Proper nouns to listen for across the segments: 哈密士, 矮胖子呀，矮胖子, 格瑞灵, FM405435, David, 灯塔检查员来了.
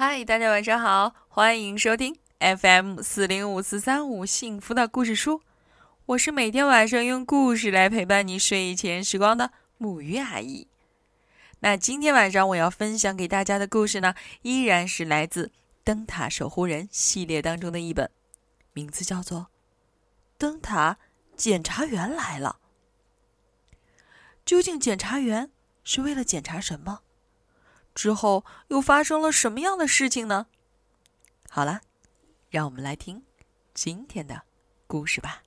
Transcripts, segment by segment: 嗨，大家晚上好，欢迎收听 FM405435 幸福的故事书，我是每天晚上用故事来陪伴你睡前时光的母鱼阿姨。那今天晚上我要分享给大家的故事呢，依然是来自灯塔守护人系列当中的一本，名字叫做《灯塔检查员来了》。究竟检查员是为了检查什么？之后又发生了什么样的事情呢？好了，让我们来听今天的故事吧。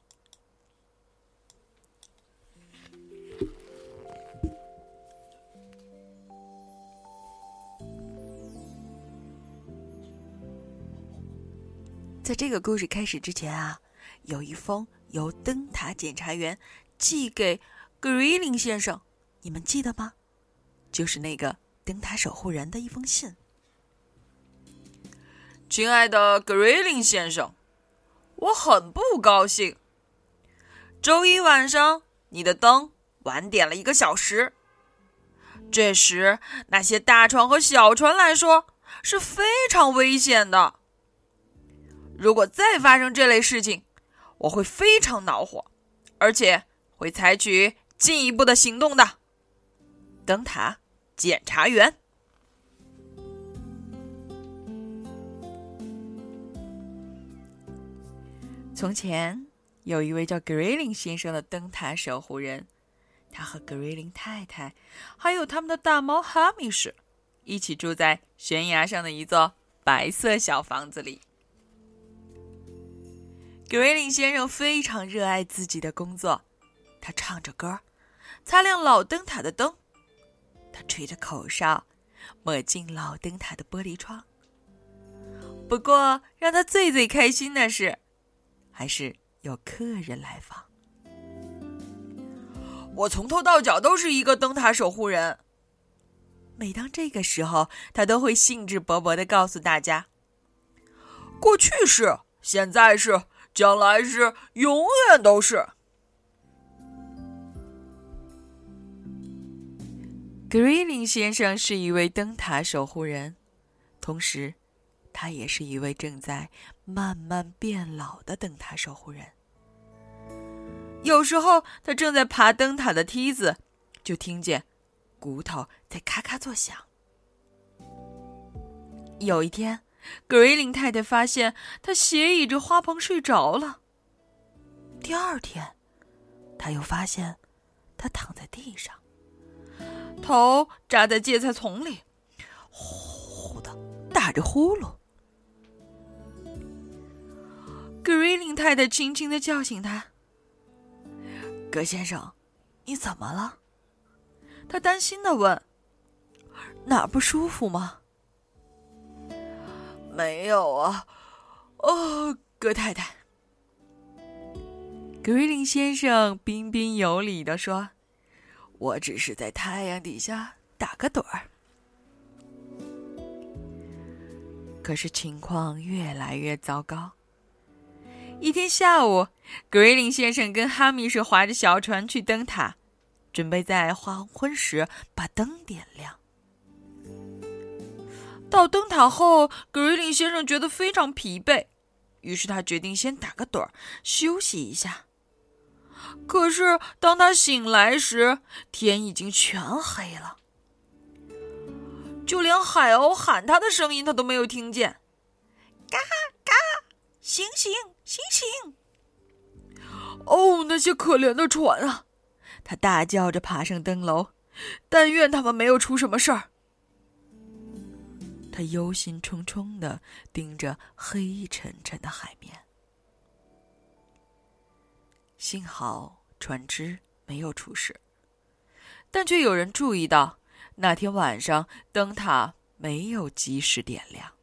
在这个故事开始之前啊，有一封由灯塔检查员寄给格瑞灵先生，你们记得吗？就是那个灯塔守护人的一封信。亲爱的格瑞灵先生，我很不高兴，周一晚上你的灯晚点了1个小时，这时那些大船和小船来说是非常危险的。如果再发生这类事情，我会非常恼火，而且会采取进一步的行动的。灯塔检察员。从前有一位叫格瑞灵先生的灯塔守护人，他和格瑞灵太太还有他们的大猫哈密士一起住在悬崖上的一座白色小房子里。格瑞灵先生非常热爱自己的工作，他唱着歌，擦亮老灯塔的灯，他吹着口哨，抹进老灯塔的玻璃窗。不过让他最开心的是，还是有客人来访。我从头到脚都是一个灯塔守护人。每当这个时候，他都会兴致勃勃地告诉大家，过去是，现在是，将来是，永远都是。格瑞灵先生是一位灯塔守护人，同时他也是一位正在慢慢变老的灯塔守护人。有时候他正在爬灯塔的梯子，就听见骨头在咔咔作响。有一天，格瑞灵太太发现他斜倚着花棚睡着了。第二天，他又发现他躺在地上，头扎在芥菜丛里，呼呼的打着呼噜。格瑞灵太太轻轻地叫醒他：“格先生，你怎么了？”他担心地问：“哪不舒服吗？”“没有啊，哦，格太太。”格瑞灵先生彬彬有礼地说，我只是在太阳底下打个盹儿。可是情况越来越糟糕。一天下午，格瑞灵先生跟哈密士划着小船去灯塔，准备在黄昏时把灯点亮。到灯塔后，格瑞灵先生觉得非常疲惫，于是他决定先打个盹儿，休息一下。可是当他醒来时，天已经全黑了，就连海鸥喊他的声音他都没有听见。嘎嘎，醒醒醒醒！哦，那些可怜的船啊！他大叫着爬上灯楼，但愿他们没有出什么事儿。他忧心忡忡地盯着黑沉沉的海面。幸好船只没有出事，但却有人注意到那天晚上灯塔没有及时点亮。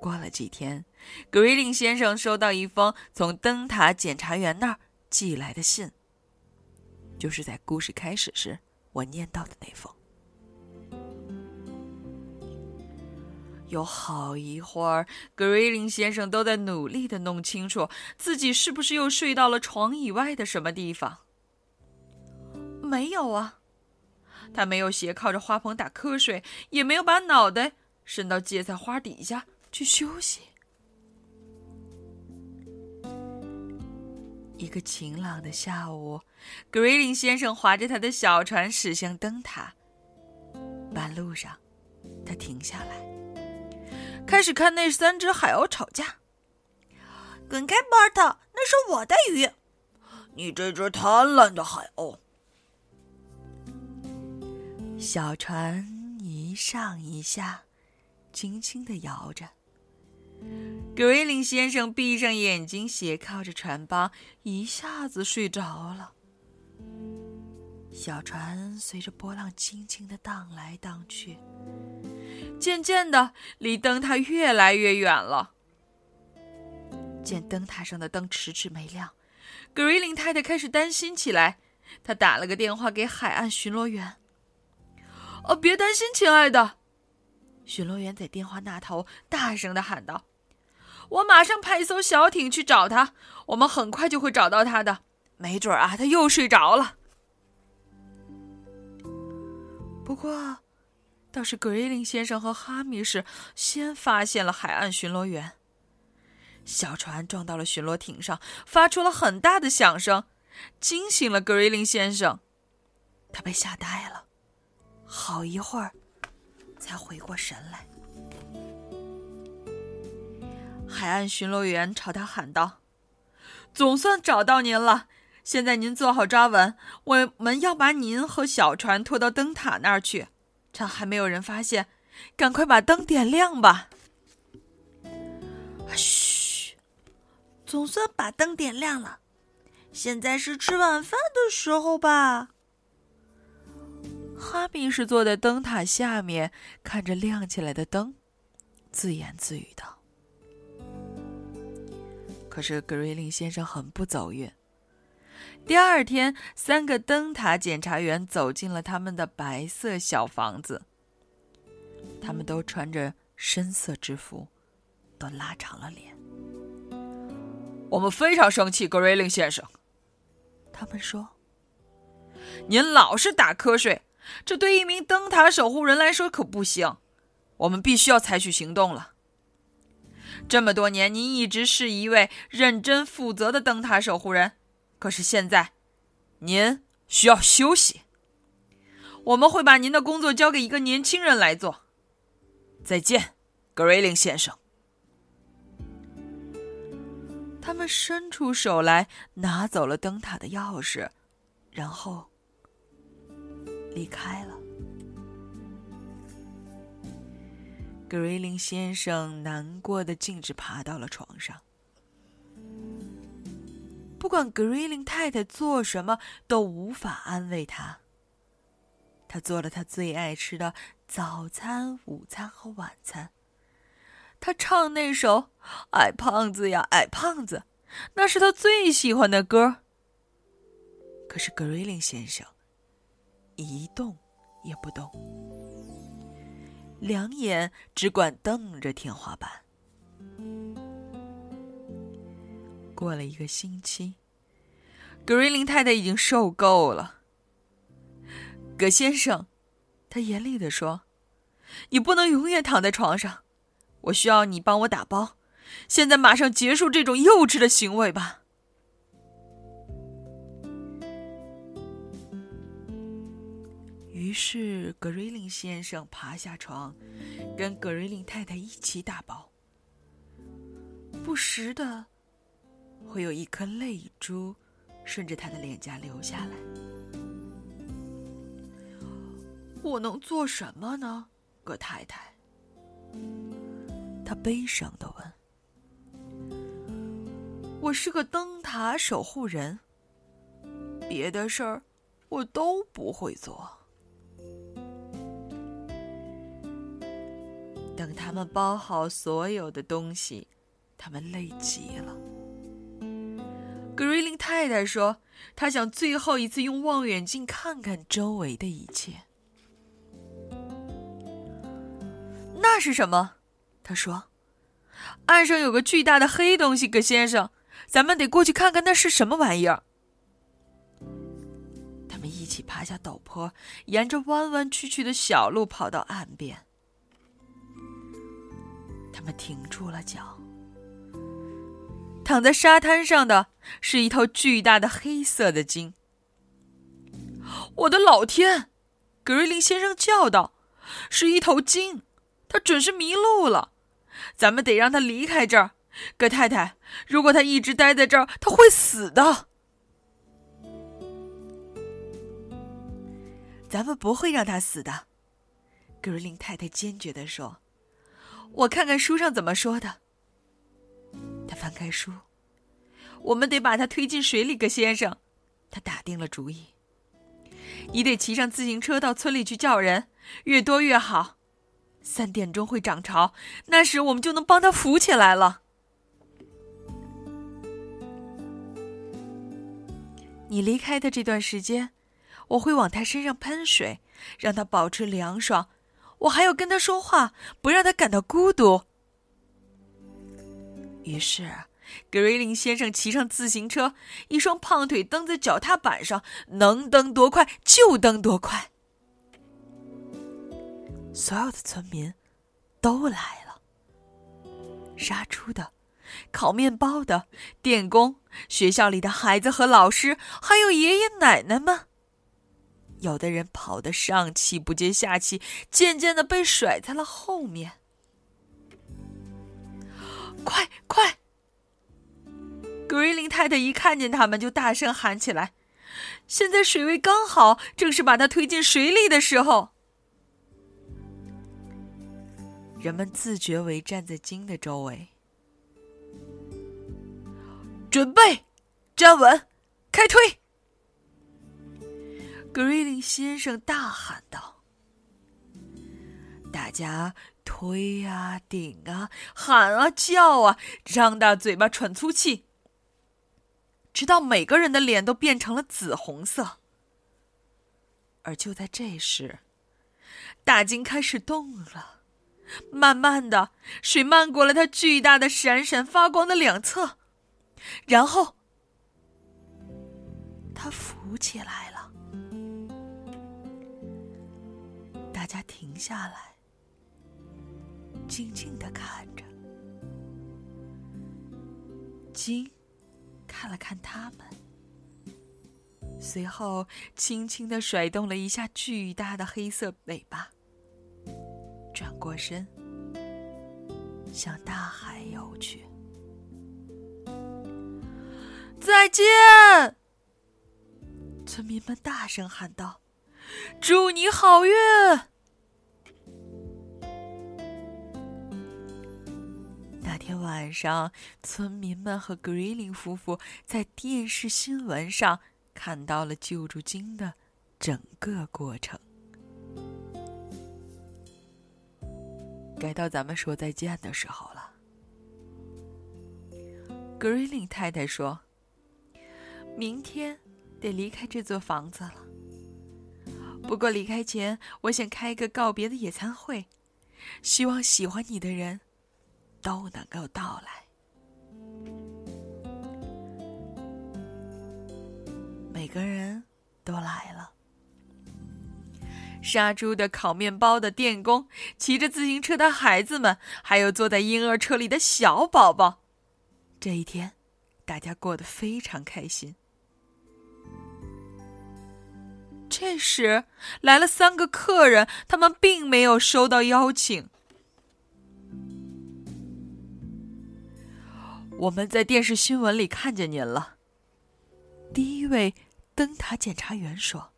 过了几天，格瑞灵先生收到一封从灯塔检查员那儿寄来的信，就是在故事开始时我念到的那封。有好一会儿，格瑞灵先生都在努力地弄清楚自己是不是又睡到了床以外的什么地方。没有啊，他没有斜靠着花棚打瞌睡，也没有把脑袋伸到芥菜花底下去休息。一个晴朗的下午，格瑞灵先生划着他的小船驶向灯塔。半路上，他停下来，开始看那三只海鸥吵架。滚开，巴尔塔，那是我的鱼！你这只贪婪的海鸥！小船一上一下，轻轻地摇着。格瑞灵先生闭上眼睛，斜靠着船帮，一下子睡着了。小船随着波浪轻轻地荡来荡去，渐渐的离灯塔越来越远了。见灯塔上的灯迟迟没亮，格瑞灵太太开始担心起来。她打了个电话给海岸巡逻员。哦，别担心，亲爱的，巡逻员在电话那头大声地喊道，我马上派一艘小艇去找他，我们很快就会找到他的，没准啊，他又睡着了。不过倒是格瑞灵先生和哈密士先发现了海岸巡逻员。小船撞到了巡逻艇上，发出了很大的响声，惊醒了格瑞灵先生。他被吓呆了，好一会儿才回过神来。海岸巡逻员朝他喊道，总算找到您了，现在您做好抓稳，我们要把您和小船拖到灯塔那儿去，趁还没有人发现，赶快把灯点亮吧。嘘，总算把灯点亮了，现在是吃晚饭的时候吧。哈密是坐在灯塔下面，看着亮起来的灯，自言自语道。可是格瑞灵先生很不走运。第二天，三个灯塔检查员走进了他们的白色小房子。他们都穿着深色制服，都拉长了脸。我们非常生气，格瑞灵先生，他们说，您老是打瞌睡，这对一名灯塔守护人来说可不行，我们必须要采取行动了。这么多年，您一直是一位认真负责的灯塔守护人，可是现在，您需要休息。我们会把您的工作交给一个年轻人来做。再见，格瑞灵先生。他们伸出手来，拿走了灯塔的钥匙，然后离开了。格瑞灵先生难过的径直爬到了床上。不管格瑞灵太太做什么都无法安慰他。他做了他最爱吃的早餐、午餐和晚餐。他唱那首《矮胖子呀，矮胖子》，那是他最喜欢的歌。可是格瑞灵先生一动也不动，两眼只管瞪着天花板。过了一个星期，格瑞灵太太已经受够了。葛先生，他严厉地说，你不能永远躺在床上，我需要你帮我打包，现在马上结束这种幼稚的行为吧。于是格瑞灵先生爬下床，跟格瑞灵太太一起打包。不时的会有一颗泪珠顺着他的脸颊流下来。我能做什么呢，葛太太？他悲伤地问。我是个灯塔守护人，别的事儿我都不会做。等他们包好所有的东西，他们累极了。格瑞灵太太说，她想最后一次用望远镜看看周围的一切。那是什么？她说，岸上有个巨大的黑东西，葛先生，咱们得过去看看那是什么玩意儿。他们一起爬下陡坡，沿着弯弯曲曲的小路跑到岸边。他们停住了脚，躺在沙滩上的是一头巨大的黑色的鲸。我的老天！格瑞林先生叫道，是一头鲸，他准是迷路了，咱们得让他离开这儿。葛太太，如果他一直待在这儿，他会死的。咱们不会让他死的，格瑞林太太坚决地说，我看看书上怎么说的。他翻开书，我们得把他推进水里，葛先生。他打定了主意，你得骑上自行车到村里去叫人，越多越好。3点钟会涨潮，那时我们就能帮他扶起来了。你离开的这段时间，我会往他身上喷水，让他保持凉爽。我还要跟他说话，不让他感到孤独。于是格瑞林先生骑上自行车，一双胖腿蹬在脚踏板上，能蹬多快就蹬多快。所有的村民都来了，杀猪的，烤面包的，电工，学校里的孩子和老师，还有爷爷奶奶们。有的人跑得上气不接下气，渐渐地被甩在了后面。快快！格瑞林太太一看见他们就大声喊起来，现在水位刚好，正是把它推进水里的时候。人们自觉为站在鲸的周围。准备，站稳，开推！格瑞林先生大喊道，大家推啊，顶啊，喊啊，叫啊，张大嘴巴喘粗气，直到每个人的脸都变成了紫红色。而就在这时，大鲸开始动了，慢慢的，水漫过了它巨大的闪闪发光的两侧，然后它浮起来了。大家停下来，静静地看着。鲸看了看他们，随后轻轻地甩动了一下巨大的黑色尾巴，转过身，向大海游去。再见！村民们大声喊道，祝你好运！那天晚上，村民们和格瑞林夫妇在电视新闻上看到了救助鲸的整个过程。该到咱们说再见的时候了。格瑞林太太说，明天得离开这座房子了。不过离开前，我想开个告别的野餐会，希望喜欢你的人都能够到来。每个人都来了，杀猪的，烤面包的，电工，骑着自行车的孩子们，还有坐在婴儿车里的小宝宝。这一天，大家过得非常开心。这时来了3个客人，他们并没有收到邀请。我们在电视新闻里看见您了，第一位灯塔检查员说。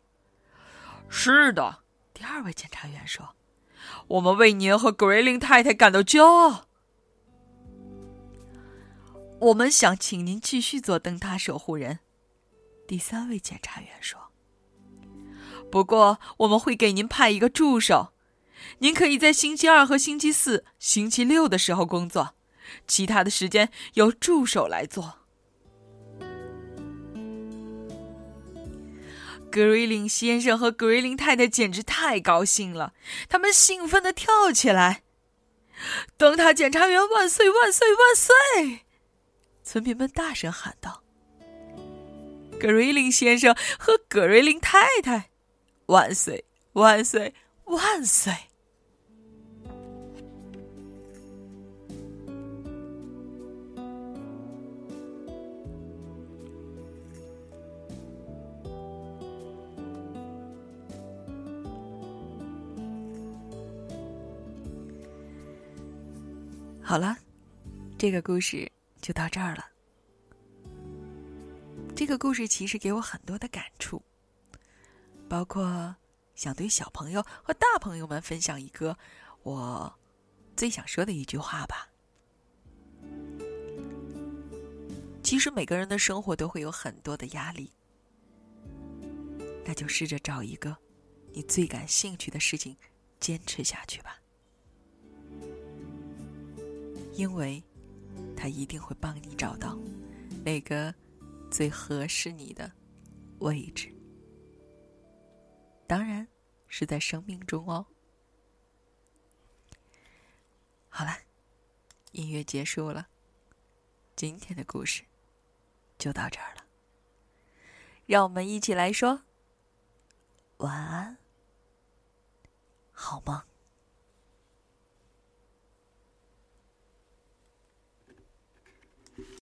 是的，第2位检察员说，我们为您和格瑞林太太感到骄傲。我们想请您继续做灯塔守护人，第3位检察员说。不过我们会给您派一个助手，您可以在星期2和星期4、星期6的时候工作，其他的时间由助手来做。格瑞林先生和格瑞林太太简直太高兴了，他们兴奋地跳起来，灯塔检察员万岁万岁万岁！村民们大声喊道。格瑞灵先生和格瑞灵太太，万岁万岁万岁！好了，这个故事就到这儿了。这个故事其实给我很多的感触，包括想对小朋友和大朋友们分享一个我最想说的一句话吧。其实每个人的生活都会有很多的压力，那就试着找一个你最感兴趣的事情坚持下去吧，因为他一定会帮你找到那个最合适你的位置，当然是在生命中哦。好了，音乐结束了，今天的故事就到这儿了，让我们一起来说晚安，好梦。